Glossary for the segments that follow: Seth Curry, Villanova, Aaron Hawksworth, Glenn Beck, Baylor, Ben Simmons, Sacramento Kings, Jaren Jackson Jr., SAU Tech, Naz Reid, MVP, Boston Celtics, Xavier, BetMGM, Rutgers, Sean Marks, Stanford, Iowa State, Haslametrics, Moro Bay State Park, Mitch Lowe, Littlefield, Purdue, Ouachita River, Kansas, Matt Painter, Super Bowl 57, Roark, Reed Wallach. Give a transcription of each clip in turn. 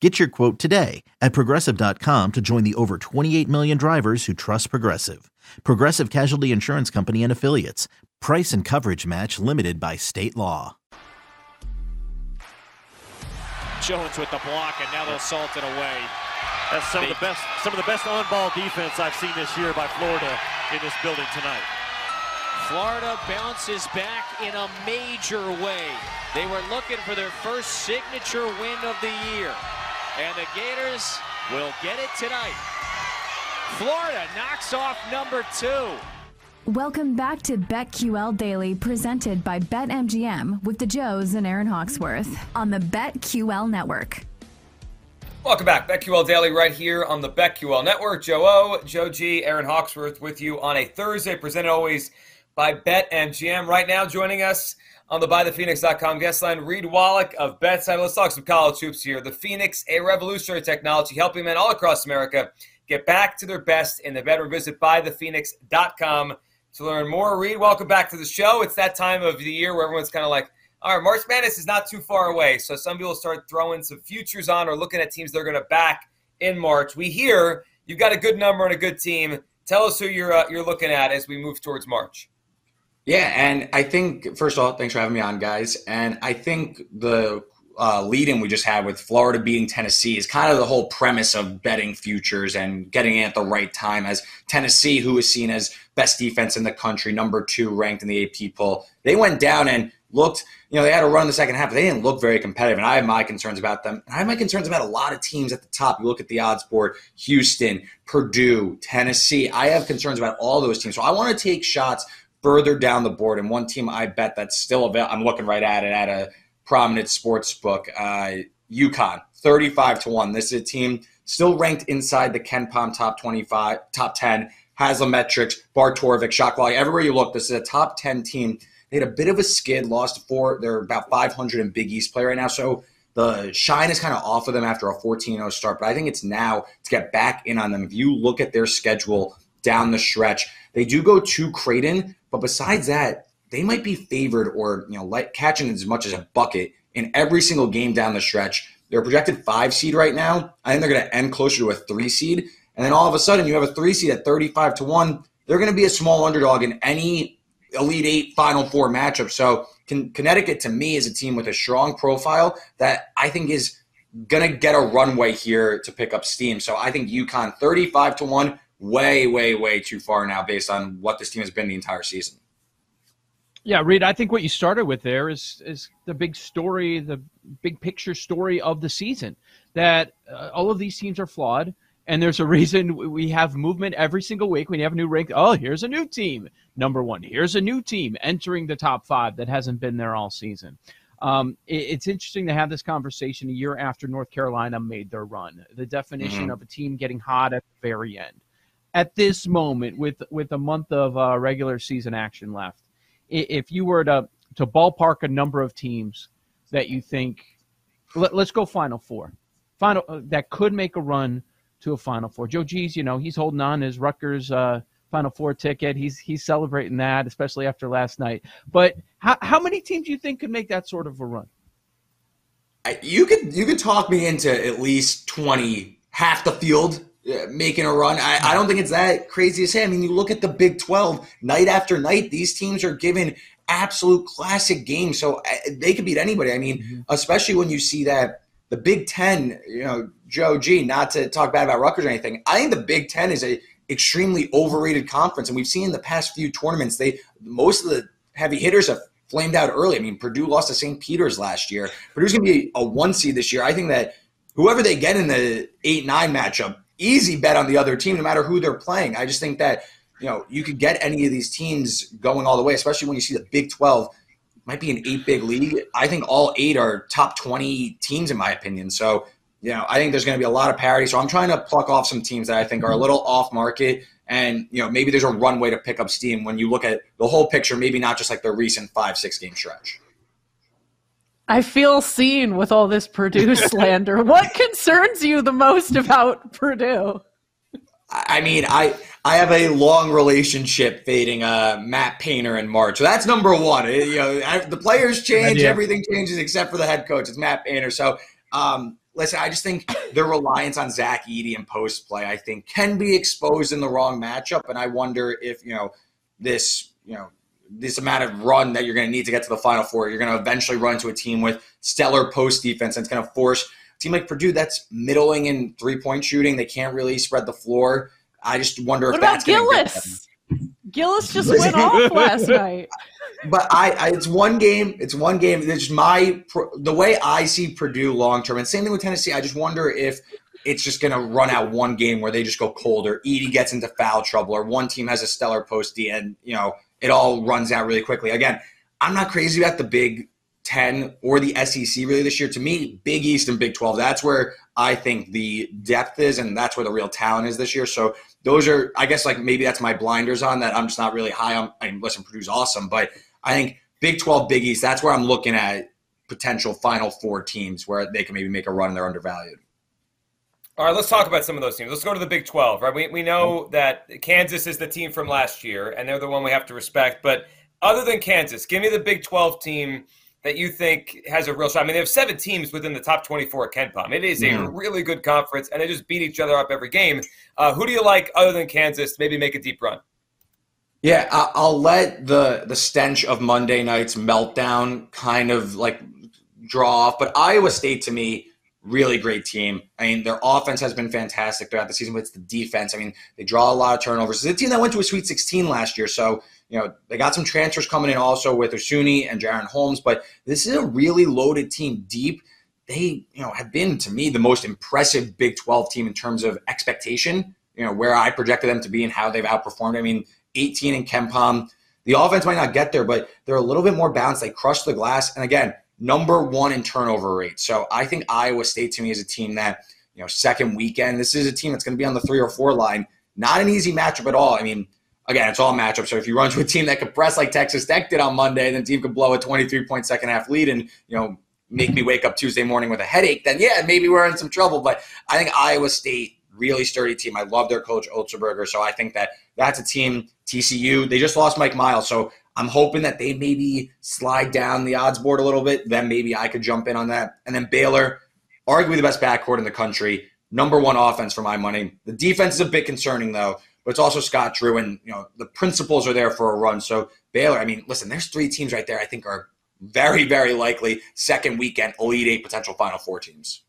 Get your quote today at Progressive.com to join the over 28 million drivers who trust Progressive. Progressive Casualty Insurance Company and Affiliates. Price and coverage match limited by state law. Jones with the block, and now they'll salt it away. That's some of the best on-ball defense I've seen this year by Florida in this building tonight. Florida bounces back in a major way. They were looking for their first signature win of the year. And the Gators will get it tonight. Florida knocks off number 2. Welcome back to BetQL Daily, presented by BetMGM with the Joes and Aaron Hawksworth on the BetQL Network. Welcome back. BetQL Daily right here on the BetQL Network. Joe O, Joe G, Aaron Hawksworth with you on a Thursday, presented always by BetMGM. Right now, joining us on the BuyThePhoenix.com guest line, Reed Wallach of BetSide. Let's talk some college hoops here. The Phoenix, a revolutionary technology helping men all across America get back to their best in the bedroom. Visit BuyThePhoenix.com to learn more. Reed, welcome back to the show. It's that time of the year where everyone's kind of like, all right, March Madness is not too far away. So some people start throwing some futures on or looking at teams they're going to back in March. We hear you've got a good number and a good team. Tell us who you're looking at as we move towards March. Yeah, and I think, first of all, thanks for having me on, guys. And I think the lead-in we just had with Florida beating Tennessee is kind of the whole premise of betting futures and getting in at the right time, as Tennessee, who is seen as best defense in the country, number 2 ranked in the AP poll, they went down and looked, they had a run in the second half, but they didn't look very competitive, and I have my concerns about them. And I have my concerns about a lot of teams at the top. You look at the odds board, Houston, Purdue, Tennessee. I have concerns about all those teams. So I want to take shots further down the board, and one team I bet that's still available, I'm looking right at it at a prominent sports book, UConn, 35-1. This is a team still ranked inside the Ken Pom top 25, top 10, Haslametrics, Bartorovic, Shockwally. Everywhere you look, this is a top 10 team. They had a bit of a skid, lost 4. They're about 500 in Big East play right now, so the shine is kind of off of them after a 14-0 start, but I think it's now to get back in on them. If you look at their schedule down the stretch, they do go to Creighton, but besides that, they might be favored or catching as much as a bucket in every single game down the stretch. They're a projected 5 seed right now. I think they're going to end closer to a 3 seed. And then all of a sudden, you have a 3 seed at 35-1. They're going to be a small underdog in any Elite 8 Final 4 matchup. So Connecticut, to me, is a team with a strong profile that I think is going to get a runway here to pick up steam. So I think UConn 35-1, way, way, way too far now based on what this team has been the entire season. Yeah, Reed, I think what you started with there is the big story, the big picture story of the season, that all of these teams are flawed, and there's a reason we have movement every single week. We have a new rank. Oh, here's a new team, number 1. Here's a new team entering the top 5 that hasn't been there all season. It's interesting to have this conversation a year after North Carolina made their run, the definition of a team getting hot at the very end. At this moment, with a month of regular season action left, if you were to ballpark a number of teams that you think, let's go Final Four, that could make a run to a Final Four. Joe G's, he's holding on his Rutgers Final Four ticket. He's celebrating that, especially after last night. But how many teams do you think could make that sort of a run? You could talk me into at least 20, half the field making a run. I don't think it's that crazy to say. I mean, you look at the Big 12, night after night, these teams are given absolute classic games, so they could beat anybody. I mean, especially when you see that the Big 10, Joe G, not to talk bad about Rutgers or anything, I think the Big 10 is a extremely overrated conference, and we've seen in the past few tournaments, most of the heavy hitters have flamed out early. I mean, Purdue lost to St. Peter's last year. Purdue's going to be a 1 seed this year. I think that whoever they get in the 8-9 matchup, easy bet on the other team, no matter who they're playing. I just think that, you could get any of these teams going all the way, especially when you see the Big 12 might be an 8-big league. I think all 8 are top 20 teams in my opinion. So, I think there's going to be a lot of parity. So I'm trying to pluck off some teams that I think are a little off market And, you know, maybe there's a runway to pick up steam when you look at the whole picture, maybe not just like the recent 5-6 game stretch. I feel seen with all this Purdue slander. What concerns you the most about Purdue? I mean, I have a long relationship dating Matt Painter in March. So that's number one. You know, the players change, everything changes except for the head coach. It's Matt Painter. So, listen, I just think their reliance on Zach Edey and post play, I think, can be exposed in the wrong matchup. And I wonder if, this amount of run that you're going to need to get to the Final Four, you're going to eventually run into a team with stellar post defense. And it's going to force a team like Purdue that's middling in three-point shooting. They can't really spread the floor. I just wonder if that's going to get them. Gillis just went off last night. But it's one game. It's one game. It's the way I see Purdue long-term, and same thing with Tennessee, I just wonder if it's just going to run out one game where they just go cold, or Edey gets into foul trouble, or one team has a stellar post D, and, you know, it all runs out really quickly. Again, I'm not crazy about the Big Ten or the SEC really this year. To me, Big East and Big 12, that's where I think the depth is, and that's where the real talent is this year. So those are, I guess, like maybe that's my blinders on that I'm just not really high on. I mean, listen, Purdue's awesome, but I think Big 12, Big East, that's where I'm looking at potential Final Four teams where they can maybe make a run and they're undervalued. All right, let's talk about some of those teams. Let's go to the Big 12, right? We know that Kansas is the team from last year, and they're the one we have to respect. But other than Kansas, give me the Big 12 team that you think has a real shot. I mean, they have 7 teams within the top 24 at Ken Pom. It is a really good conference, and they just beat each other up every game. Who do you like other than Kansas to maybe make a deep run? Yeah, I'll let the stench of Monday night's meltdown kind of like draw off. But Iowa State, to me, really great team. I mean, their offense has been fantastic throughout the season, but it's the defense. I mean, they draw a lot of turnovers. It's a team that went to a Sweet 16 last year, so, you know, they got some transfers coming in also with Usuni and Jaron Holmes, but this is a really loaded team deep. They, you know, have been, to me, the most impressive Big 12 team in terms of expectation, you know, where I projected them to be and how they've outperformed. I mean, 18 in Ken Pom. The offense might not get there, but they're a little bit more balanced. They crush the glass, and again, #1 in turnover rate. So I think Iowa State, to me, is a team that, you know, second weekend, this is a team that's going to be on the 3 or 4 line. Not an easy matchup at all. I mean, again, it's all matchups. So if you run to a team that could press like Texas Tech did on Monday, then the team could blow a 23-point second half lead and, you know, make me wake up Tuesday morning with a headache, then, yeah, maybe we're in some trouble. But I think Iowa State, really sturdy team. I love their coach, Olsenberger. So I think that's a team. TCU, they just lost Mike Miles. So I'm hoping that they maybe slide down the odds board a little bit. Then maybe I could jump in on that. And then Baylor, arguably the best backcourt in the country, #1 offense for my money. The defense is a bit concerning, though, but it's also Scott Drew, and, you know, the principles are there for a run. So Baylor, I mean, listen, there's 3 teams right there I think are very, very likely second weekend Elite 8 potential Final Four teams.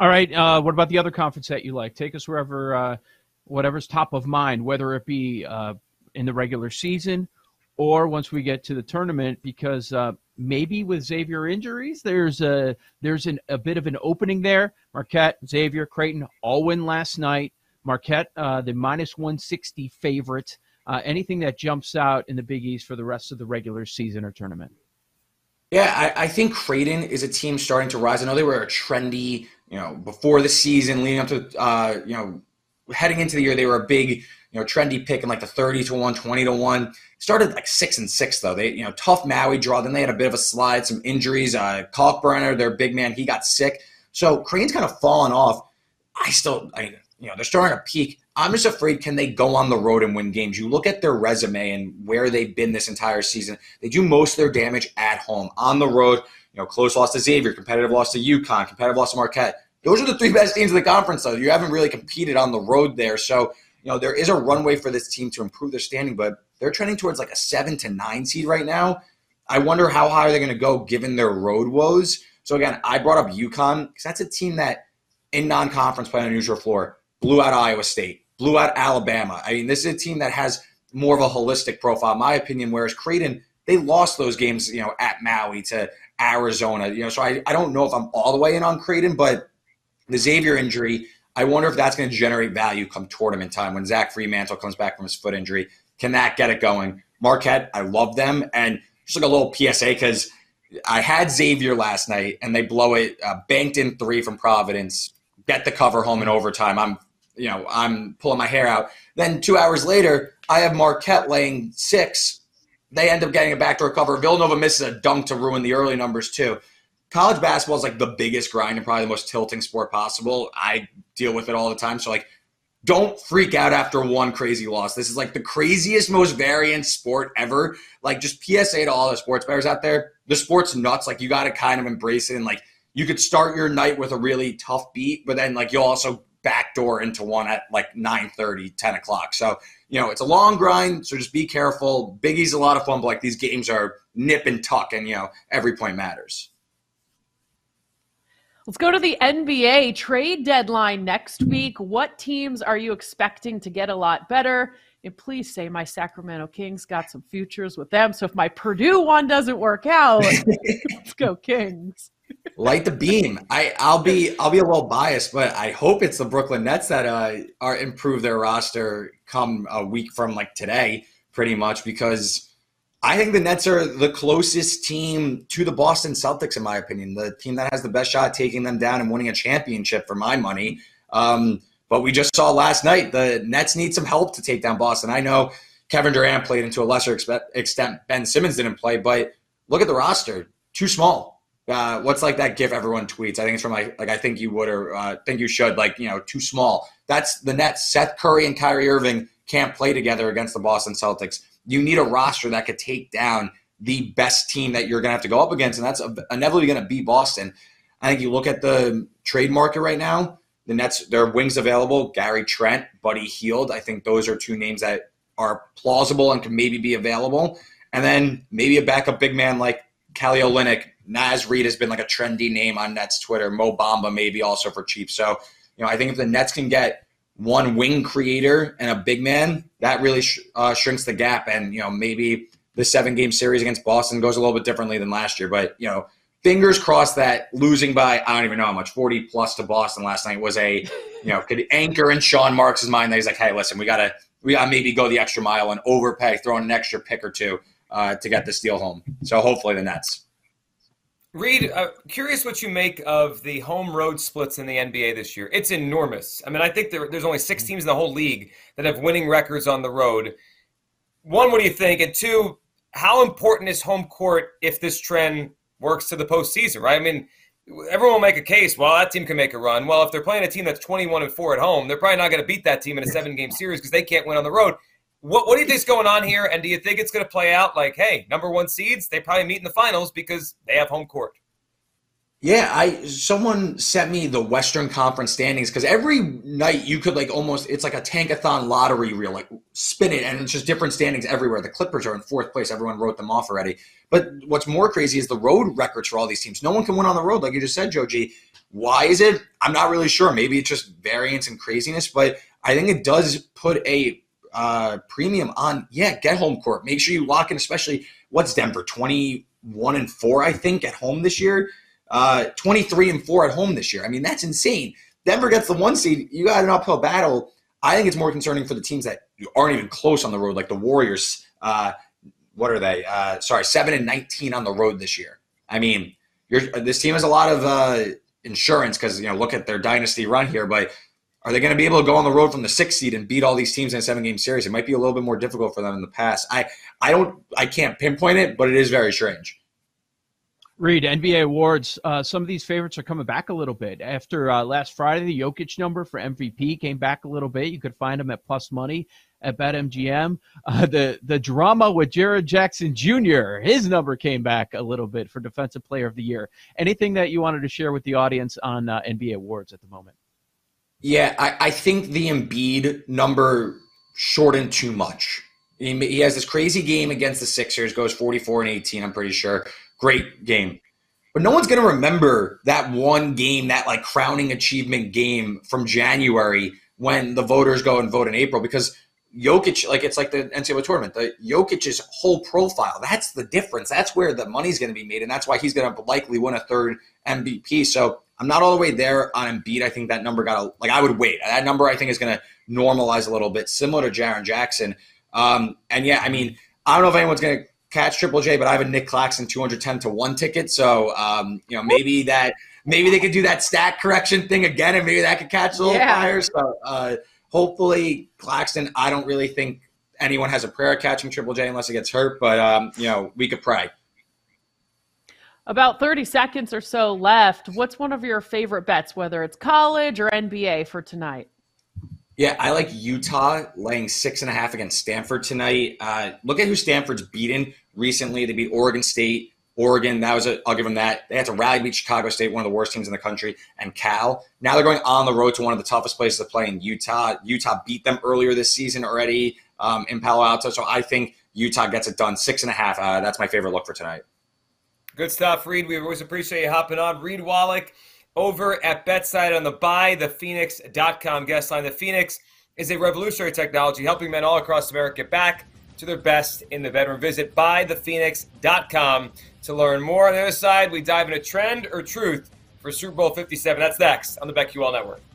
All right, what about the other conference that you like? Take us wherever, whatever's top of mind, whether it be in the regular season or once we get to the tournament, because maybe with Xavier injuries, there's a bit of an opening there. Marquette, Xavier, Creighton all win last night. Marquette, the -160 favorite. Anything that jumps out in the Big East for the rest of the regular season or tournament? Yeah, I think Creighton is a team starting to rise. I know they were a trendy, you know, before the season, leading up to, you know, heading into the year, they were a big, you know, trendy pick in like the 30-1, 20-1. Started like 6-6 though. They, you know, tough Maui draw. Then they had a bit of a slide, some injuries. Kalkbrenner, their big man, he got sick. So Creighton's kind of fallen off. You know, they're starting to peak. I'm just afraid, can they go on the road and win games? You look at their resume and where they've been this entire season. They do most of their damage at home. On the road, you know, close loss to Xavier, competitive loss to UConn, competitive loss to Marquette. Those are the 3 best teams in the conference, though. You haven't really competed on the road there. So, you know, there is a runway for this team to improve their standing, but they're trending towards like a 7 to 9 seed right now. I wonder how high are they going to go given their road woes. So, again, I brought up UConn because that's a team that in non-conference play on a neutral floor blew out Iowa State, blew out Alabama. I mean, this is a team that has more of a holistic profile, in my opinion, whereas Creighton, they lost those games, you know, at Maui to Arizona. You know, so I don't know if I'm all the way in on Creighton, but the Xavier injury, I wonder if that's going to generate value come tournament time when Zach Fremantle comes back from his foot injury. Can that get it going? Marquette, I love them. And just like a little PSA, because I had Xavier last night, and they blow it, banked in 3 from Providence, get the cover home in overtime. I'm you know, I'm pulling my hair out. Then 2 hours later, I have Marquette laying 6. They end up getting a backdoor cover. Villanova misses a dunk to ruin the early numbers too. College basketball is like the biggest grind and probably the most tilting sport possible. I deal with it all the time. So like, don't freak out after one crazy loss. This is like the craziest, most variant sport ever. Like, just PSA to all the sports bettors out there. The sport's nuts. Like, you got to kind of embrace it. And like, you could start your night with a really tough beat, but then like you'll also backdoor into one at like 9:30, 10 o'clock. So, you know, it's a long grind. So just be careful. Big E's a lot of fun, but like these games are nip and tuck, and you know, every point matters. Let's go to the NBA trade deadline next week. What teams are you expecting to get a lot better? And please say my Sacramento Kings, got some futures with them. So if my Purdue one doesn't work out, let's go Kings. Light the beam. I'll be a little biased, but I hope it's the Brooklyn Nets that are improve their roster come a week from like today, pretty much, because I think the Nets are the closest team to the Boston Celtics, in my opinion, the team that has the best shot taking them down and winning a championship for my money. But we just saw last night the Nets need some help to take down Boston. I know Kevin Durant played, and to a lesser extent Ben Simmons didn't play, but look at the roster. Too small. What's like that GIF everyone tweets? I think it's from like I think you would or think you should, like, you know, too small. That's the Nets. Seth Curry and Kyrie Irving can't play together against the Boston Celtics. You need a roster that could take down the best team that you're going to have to go up against, and that's inevitably going to be Boston. I think you look at the trade market right now, the Nets, their wings available, Gary Trent, Buddy Hield. I think those are two names that are plausible and can maybe be available. And then maybe a backup big man like Kelly Olynyk. Naz Reid has been like a trendy name on Nets Twitter. Mo Bamba maybe also for cheap. So, you know, I think if the Nets can get one wing creator and a big man, that really shrinks the gap. And, you know, maybe the 7-game series against Boston goes a little bit differently than last year. But, you know, fingers crossed that losing by, I don't even know how much, 40+ to Boston last night was a, you know, could anchor in Sean Marks' mind that he's like, hey, listen, we gotta maybe go the extra mile and overpay, throw in an extra pick or two to get this deal home. So hopefully the Nets. Reed, curious what you make of the home road splits in the NBA this year. It's enormous. I mean, I think there's only 6 teams in the whole league that have winning records on the road. One, what do you think? And two, how important is home court if this trend works to the postseason, right? I mean, everyone will make a case, well, that team can make a run. Well, if they're playing a team that's 21-4 at home, they're probably not going to beat that team in a 7-game series because they can't win on the road. What do you think is going on here, and do you think it's going to play out like, hey, number 1 seeds, they probably meet in the finals because they have home court? Yeah, someone sent me the Western Conference standings because every night you could like almost, it's like a tankathon lottery reel, like spin it, and it's just different standings everywhere. The Clippers are in 4th place. Everyone wrote them off already. But what's more crazy is the road records for all these teams. No one can win on the road, like you just said, Joe G. Why is it? I'm not really sure. Maybe it's just variance and craziness, but I think it does put a premium on, yeah, get home court. Make sure you lock in, especially what's Denver, 21-4, I think, at home this year, 23-4 at home this year. I mean, that's insane. Denver gets the 1 seed. You got an uphill battle. I think it's more concerning for the teams that aren't even close on the road, like the Warriors. What are they? 7-19 on the road this year. I mean, this team has a lot of insurance because, you know, look at their dynasty run here, but are they going to be able to go on the road from the 6th seed and beat all these teams in a 7-game series? It might be a little bit more difficult for them in the past. I can't pinpoint it, but it is very strange. Reed, NBA awards, some of these favorites are coming back a little bit. After last Friday, the Jokic number for MVP came back a little bit. You could find him at plus money at BetMGM. The drama with Jaren Jackson Jr., his number came back a little bit for Defensive Player of the Year. Anything that you wanted to share with the audience on NBA awards at the moment? Yeah, I think the Embiid number shortened too much. He has this crazy game against the Sixers, goes 44-18, I'm pretty sure. Great game. But no one's going to remember that one game, that like crowning achievement game from January when the voters go and vote in April, because Jokic, like it's like the NCAA tournament, the Jokic's whole profile, that's the difference. That's where the money's going to be made, and that's why he's going to likely win a 3rd MVP. So I'm not all the way there on Embiid. I think that number I would wait. That number I think is going to normalize a little bit, similar to Jaren Jackson. And yeah, I mean, I don't know if anyone's going to catch Triple J, but I have a Nick Claxton 210-1 ticket. So, you know, maybe they could do that stat correction thing again, and maybe that could catch a little fire. So, Hopefully, Claxton, I don't really think anyone has a prayer catching Triple J unless it gets hurt, but, you know, we could pray. About 30 seconds or so left. What's one of your favorite bets, whether it's college or NBA for tonight? Yeah, I like Utah laying 6.5 against Stanford tonight. Look at who Stanford's beaten recently. They beat Oregon State. Oregon, that was a, I'll give them that. They had to rally beat Chicago State, one of the worst teams in the country, and Cal. Now they're going on the road to one of the toughest places to play in Utah. Utah beat them earlier this season already in Palo Alto, so I think Utah gets it done. 6.5, that's my favorite look for tonight. Good stuff, Reed. We always appreciate you hopping on. Reed Wallach over at BetSide on the BuyThePhoenix.com guest line. The Phoenix is a revolutionary technology helping men all across America get back to their best in the bedroom. Visit BuyThePhoenix.com to learn more. On the other side, we dive into trend or truth for Super Bowl 57. That's next on the BetQL Network.